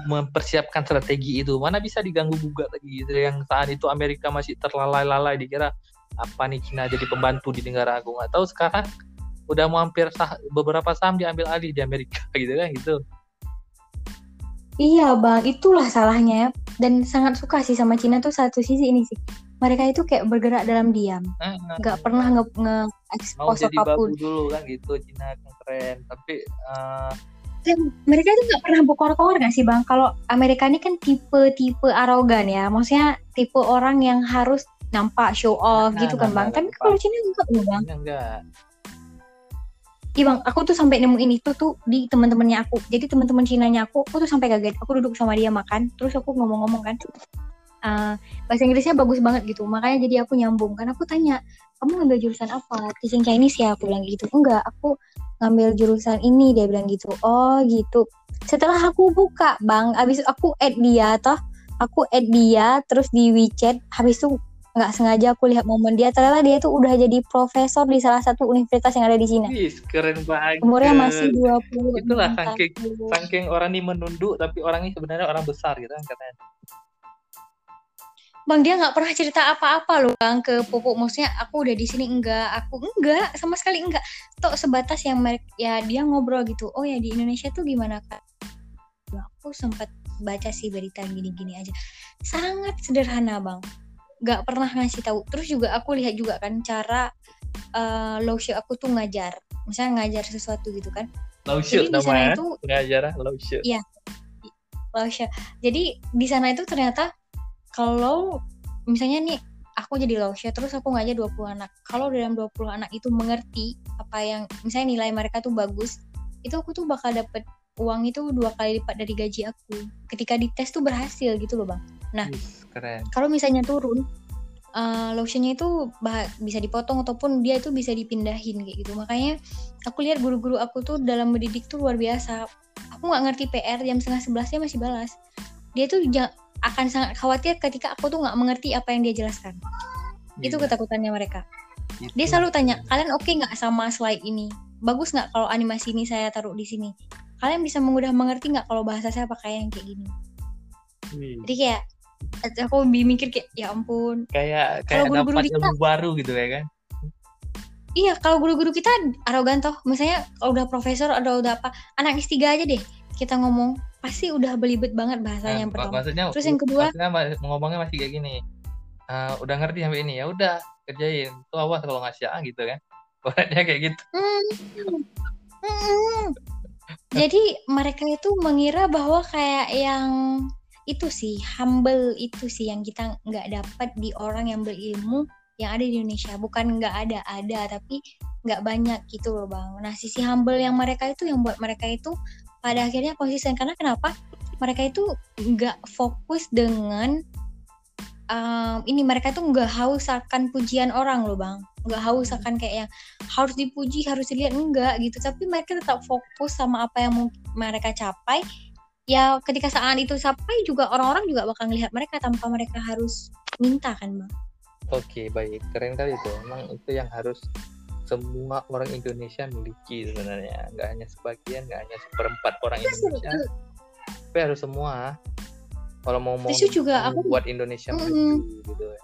mempersiapkan strategi itu, mana bisa diganggu gugat lagi. Yang saat itu Amerika masih terlalai-lalai, dikira apa nih Cina jadi pembantu di negara aku, nggak tahu sekarang udah mau hampir beberapa saham diambil alih di Amerika gitu kan gitu. Iya Bang, itulah salahnya. Dan sangat suka sih sama Cina tuh satu sisi ini sih, mereka itu kayak bergerak dalam diam, nggak pernah nge-expose apapun. Mau jadi babu dulu kan gitu, Cina keren. Tapi mereka itu nggak pernah bokor-bokor nggak sih Bang? Kalau Amerika ini kan tipe arogan ya, maksudnya tipe orang yang harus nampak show off gitu kan Bang. Tapi kalau Cina enggak. Iya Bang, aku tuh sampai nemuin itu tuh di teman-temannya aku. Jadi teman-teman Cinanya aku tuh sampai kaget. Aku duduk sama dia makan, terus aku ngomong-ngomong kan. Bahasa Inggrisnya bagus banget gitu. Makanya jadi aku nyambung. Karena aku tanya, "Kamu ngambil jurusan apa?" "Teaching Chinese ya," aku bilang gitu. "Enggak, aku ngambil jurusan ini," dia bilang gitu. "Oh, gitu." Setelah aku buka, Bang, habis aku add dia toh. Aku add dia terus di WeChat, habis itu nggak sengaja aku lihat momen dia, ternyata dia tuh udah jadi profesor di salah satu universitas yang ada di Cina. Yes, keren banget. Umurnya masih 20. Itulah saking orang ini menunduk, tapi orang ini sebenarnya orang besar gitu kan katanya. Bang, dia nggak pernah cerita apa-apa loh Bang ke Popo, maksudnya aku udah di sini enggak sama sekali enggak. Tok sebatas yang ya dia ngobrol gitu. "Oh ya, di Indonesia tuh gimana Kak?" "Aku sempat baca sih berita gini-gini aja." Sangat sederhana Bang. nggak pernah ngasih tahu. Terus juga aku lihat juga kan cara Lawshoot aku tuh ngajar, misalnya ngajar sesuatu gitu kan. Lawshoot namanya itu pengajaran Lawshoot. Iya, Lawshoot. Jadi di sana itu ternyata kalau misalnya nih aku jadi Lawshoot terus aku ngajar 20 anak. Kalau dalam 20 anak itu mengerti apa yang misalnya nilai mereka tuh bagus, itu aku tuh bakal dapet uang itu 2 kali lipat dari gaji aku ketika dites tuh berhasil gitu loh bang. Nah kalau misalnya turun Lawshootnya itu bisa dipotong ataupun dia itu bisa dipindahin kayak gitu. Makanya aku lihat guru-guru aku tuh dalam mendidik tuh luar biasa. Aku nggak ngerti PR jam 10:30 masih balas. Dia tuh akan sangat khawatir ketika aku tuh nggak mengerti apa yang dia jelaskan. Itu ketakutannya mereka. Dia selalu tanya, kalian oke nggak sama slide ini? Bagus nggak kalau animasi ini saya taruh di sini? Kalian bisa mudah mengerti nggak kalau bahasa saya pakai yang kayak gini? Jadi kayak aku mikir kayak ya ampun kayak dapat ilmu baru gitu ya kan. Iya, kalau guru-guru kita arogan toh, misalnya kalau udah profesor atau udah apa anak S3 aja deh kita ngomong pasti udah belibet banget bahasanya. Yang pertama maksudnya, terus yang kedua ngomongnya masih kayak gini, udah ngerti sampai ini ya udah kerjain tuh awas kalau ngasih gitu kan orangnya kayak gitu. Jadi mereka itu mengira bahwa kayak yang itu sih humble, itu sih yang kita nggak dapat di orang yang berilmu yang ada di Indonesia. Bukan nggak ada tapi nggak banyak gitu loh bang. Nah sisi humble yang mereka itu yang buat mereka itu pada akhirnya konsisten. Karena kenapa mereka itu nggak fokus dengan mereka itu nggak haus akan pujian orang loh bang, nggak haus akan kayak yang harus dipuji harus dilihat enggak gitu. Tapi mereka tetap fokus sama apa yang mereka capai. Ya ketika saat itu sampai juga orang-orang juga bakal ngelihat mereka tanpa mereka harus minta kan bang. Oke, baik, keren kali itu. Emang itu yang harus semua orang Indonesia miliki sebenarnya. Nggak hanya sebagian, nggak hanya seperempat orang itu Indonesia. Tapi harus semua. Kalau mau juga buat aku, Indonesia maju gitu ya.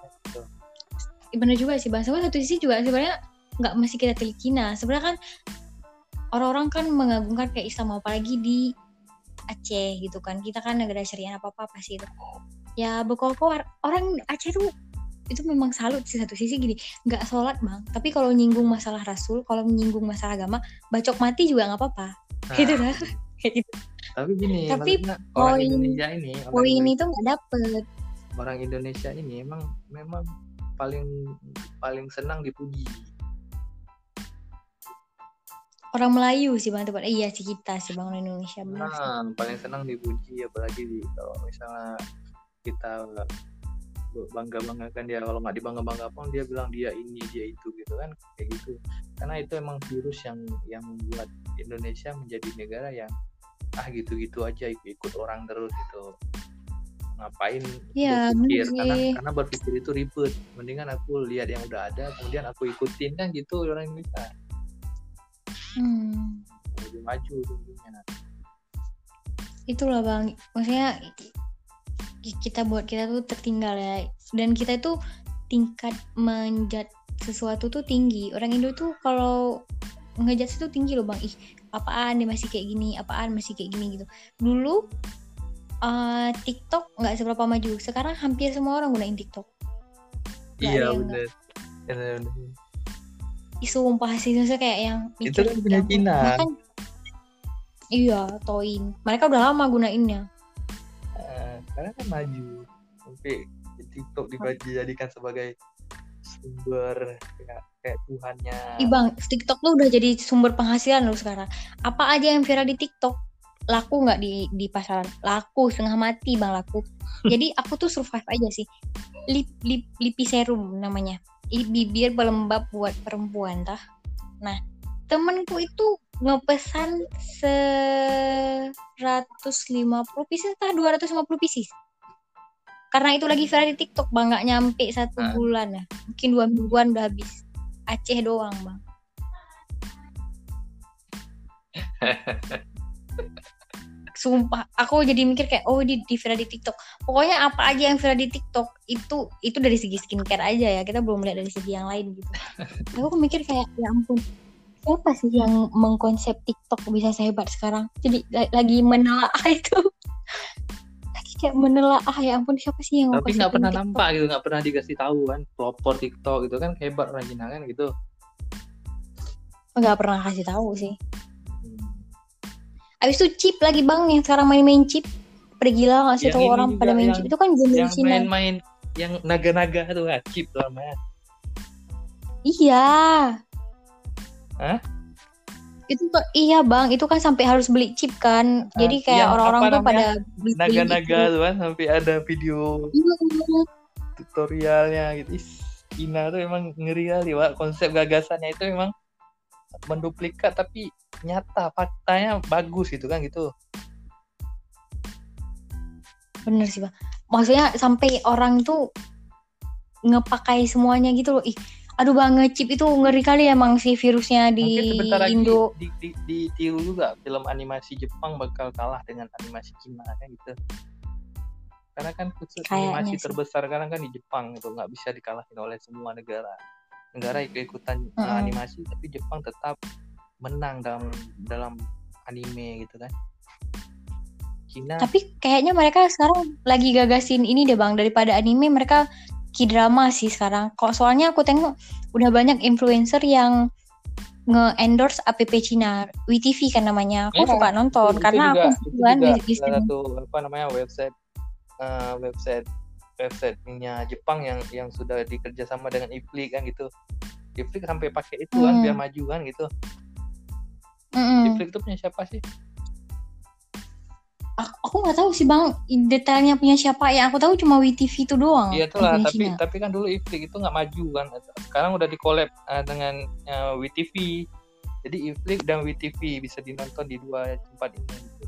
Bener juga sih bang. Sama satu sisi juga sebenarnya nggak mesti kita telikina. Sebenarnya kan orang-orang kan mengagungkan kayak Islam apalagi di Aceh gitu kan, kita kan negara syariah apa-apa pasti itu ya berkoar-koar. Orang Aceh tuh itu memang salut sih satu sisi gini, gak sholat bang, tapi kalau nyinggung masalah rasul, kalau menyinggung masalah agama, bacok mati juga gak apa-apa gitu lah. Tapi gini, tapi orang Indonesia ini poin itu gak dapet. Orang Indonesia ini memang paling senang dipuji. Orang Melayu sih bang, tepat. Iya sih kita sih bang Indonesia. Nah, paling senang dipuji, apalagi kalau misalnya kita bangga-banggakan dia. Kalau nggak dibangga-bangga pun dia bilang dia ini, dia itu gitu kan, kayak gitu. Karena itu emang virus yang membuat Indonesia menjadi negara yang gitu-gitu aja, ikut orang terus gitu. Ngapain berpikir? Karena berpikir itu ribet. Mendingan aku lihat yang udah ada, kemudian aku ikutin kan gitu orang Indonesia. Lebih maju tentunya. Itulah bang, maksudnya kita tuh tertinggal ya. Dan kita itu tingkat menjat sesuatu tuh tinggi. Orang Indo tuh kalau ngejat sesuatu tinggi loh bang. Ih apaan dia masih kayak gini, apaan masih kayak gini gitu. Dulu TikTok nggak seberapa maju. Sekarang hampir semua orang gunain TikTok. Iya benar. Sumpah sih, maksudnya kayak yang itu kan punya Cina. Bahkan, iya, toin. Mereka udah lama gunainnya. Karena kan maju. Sampai TikTok dijadikan sebagai sumber kayak Tuhannya. Ih bang, TikTok tuh udah jadi sumber penghasilan loh sekarang. Apa aja yang viral di TikTok laku nggak di pasaran? Laku setengah mati bang, laku. Jadi aku tuh survive aja sih. Lipi serum namanya. Bibir pelembab buat perempuan tah. Nah temanku itu ngepesan 150 pieces tah 250 pieces. Karena itu lagi viral di TikTok bang, gak nyampe 1 bulan ya. Mungkin 2 mingguan udah habis. Aceh doang bang. Sumpah, aku jadi mikir kayak di viral di TikTok. Pokoknya apa aja yang viral di TikTok itu dari segi skincare aja ya. Kita belum lihat dari segi yang lain gitu. Aku mikir kayak ya ampun, siapa sih yang mengkonsep TikTok bisa sehebat sekarang? Jadi lagi menelaah itu. Lagi kayak menelaah, ya ampun siapa sih yang tapi nggak pernah TikTok nampak gitu, nggak pernah dikasih tahu kan pelopor TikTok gitu kan, hebat rajinangan gitu, nggak pernah kasih tahu sih. Abis itu chip lagi bang yang sekarang main-main chip, pada gila ngasih tahu orang pada main chip itu kan jenis yang main-main yang naga-naga tuh kan, chip tuh namanya. Iya. Hah? Itu tuh iya bang, itu kan sampai harus beli chip kan. Jadi kayak orang-orang tuh pada beli naga-naga tuh kan, sampai ada video tutorialnya gitu. Ina tuh emang ngeri kali Wak, konsep gagasannya itu emang menduplikat tapi nyata, faktanya bagus gitu kan gitu. Bener sih bang, maksudnya sampai orang tuh ngepakai semuanya gitu loh. Ih, aduh bang, ngechip itu ngeri kali emang si virusnya di Indo. Mungkin sebentar lagi ditiru juga, film animasi Jepang bakal kalah dengan animasi Cina kan gitu. Karena kan khusus animasi terbesar sekarang kan di Jepang gitu, nggak bisa dikalahin oleh semua negara. Negara ikut-ikutan animasi, tapi Jepang tetap menang dalam anime gitu kan. Cina. Tapi kayaknya mereka sekarang lagi gagasin ini deh bang, daripada anime mereka K-drama sih sekarang. Kok soalnya aku tengok udah banyak influencer yang nge-endorse APP Cina, WeTV kan namanya. Aku suka nonton itu karena juga, aku bukan di satu apa namanya website-nya Jepang yang sudah dikerja sama dengan iFlix kan gitu. iFlix sampai pakai itu kan biar maju kan gitu. iFlix itu punya siapa sih? Aku nggak tahu sih bang detailnya punya siapa, yang aku tahu cuma WeTV itu doang. Iya itulah, tapi kan dulu iFlix itu nggak maju kan, sekarang udah di collab dengan WeTV, jadi iFlix dan WeTV bisa ditonton di dua tempat ini gitu.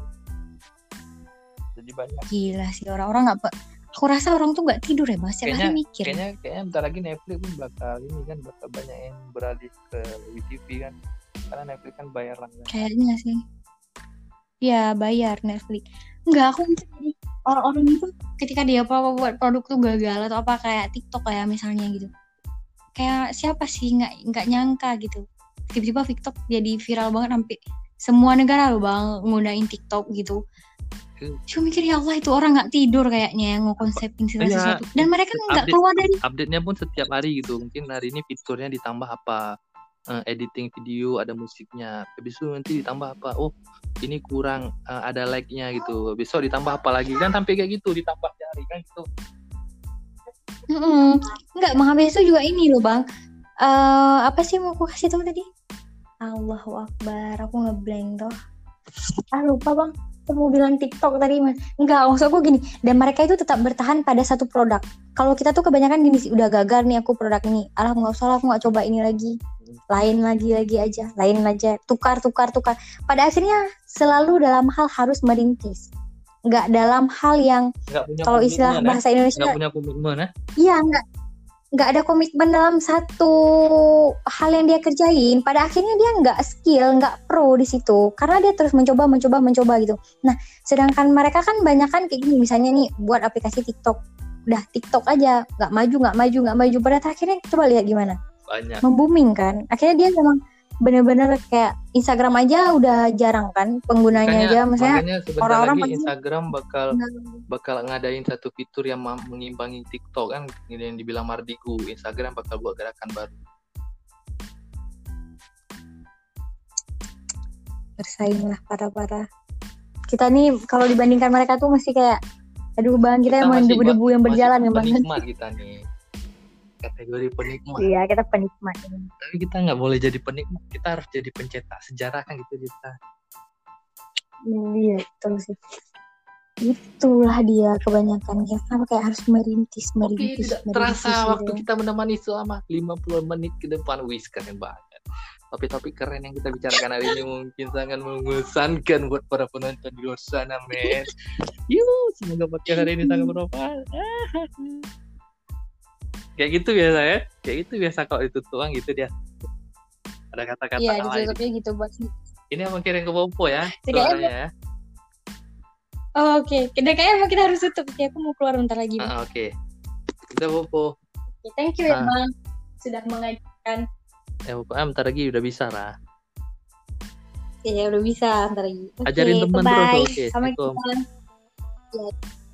Jadi banyak. Gila sih orang-orang nggak, aku rasa orang tuh nggak tidur ya bang, siapa yang mikir? Kayaknya bentar lagi Netflix pun bakal ini kan, bakal banyak yang beralih ke WeTV kan, karena Netflix kan bayar langganan. Kayaknya sih. Ya bayar Netflix. Enggak, aku mikir orang-orang itu ketika dia buat produk tuh gagal atau apa kayak TikTok kayak misalnya gitu. Kayak siapa sih nggak nyangka gitu. Tiba-tiba TikTok jadi viral banget sampai semua negara loh bang nggunain TikTok gitu. Cuma mikir ya Allah itu orang nggak tidur kayaknya yang ngekonsepin segala sesuatu. Dan mereka nggak keluar dari. Update-nya pun setiap hari gitu. Mungkin hari ini fiturnya ditambah apa? Editing video ada musiknya, besok nanti ditambah apa, oh ini kurang ada like-nya gitu, besok ditambah apa lagi kan, sampai kayak gitu ditambah jari kan gitu. Enggak, habis itu juga ini loh bang, apa sih mau aku kasih tahu tadi, Allahu Akbar aku ngeblank toh, lupa bang, aku mau bilang TikTok tadi mas. Enggak, maksud aku gini, dan mereka itu tetap bertahan pada satu produk. Kalau kita tuh kebanyakan gini sih, udah gagal nih aku produk ini, alah nggak usah lah aku nggak coba ini lagi, lain lagi aja, tukar. Pada akhirnya selalu dalam hal harus merintis, nggak dalam hal yang kalau istilah bahasa Indonesia nggak punya komitmen ya? Iya, nggak ada komitmen dalam satu hal yang dia kerjain. Pada akhirnya dia nggak skill, nggak pro di situ, karena dia terus mencoba gitu. Nah, sedangkan mereka kan banyak kan kayak gini, misalnya nih buat aplikasi TikTok, udah TikTok aja, nggak maju. Pada akhirnya coba lihat gimana. Banyak. Membooming kan, akhirnya dia memang benar-benar kayak Instagram aja udah jarang kan penggunanya aja, misalnya orang-orang lagi Instagram bakal ngadain satu fitur yang mengimbangi TikTok kan, yang dibilang Mardigu, Instagram bakal buat gerakan baru. Bersainglah para-para. Kita nih kalau dibandingkan mereka tuh masih kayak, aduh bang kita yang debu-debu yang berjalan memang. Nikmat kita nih. Kategori penikmat. Iya, kita penikmat. Tapi kita nggak boleh jadi penikmat, kita harus jadi pencetak sejarah kan gitu kita. Iya, betul sih. Itulah dia kebanyakan ya, kenapa kayak harus merintis. Oke, terasa merintis, waktu ya. Kita menemani selama 50 menit ke depan, keren banget. Topik-topik keren yang kita bicarakan hari ini mungkin sangat mengesankan buat para penonton di luar sana, men. Yuh, semoga podcast hari ini sangat bermanfaat. Kayak gitu biasa kalau ditutup gitu dia. Ada kata-kata lain. Iya, ditutupnya gitu buat. Ini mau kirim ke Popo ya, suaranya. Oh, oke. Okay. Kayaknya kita harus tutup. Ya, aku mau keluar bentar lagi. Oke. Kita Popo. Okay, thank you Emang sudah mengajarkan. Ya Popo, bentar lagi udah bisa lah. Ya udah bisa bentar lagi. Okay, ajarin teman terus. Oke. Sampai jumpa. Ya.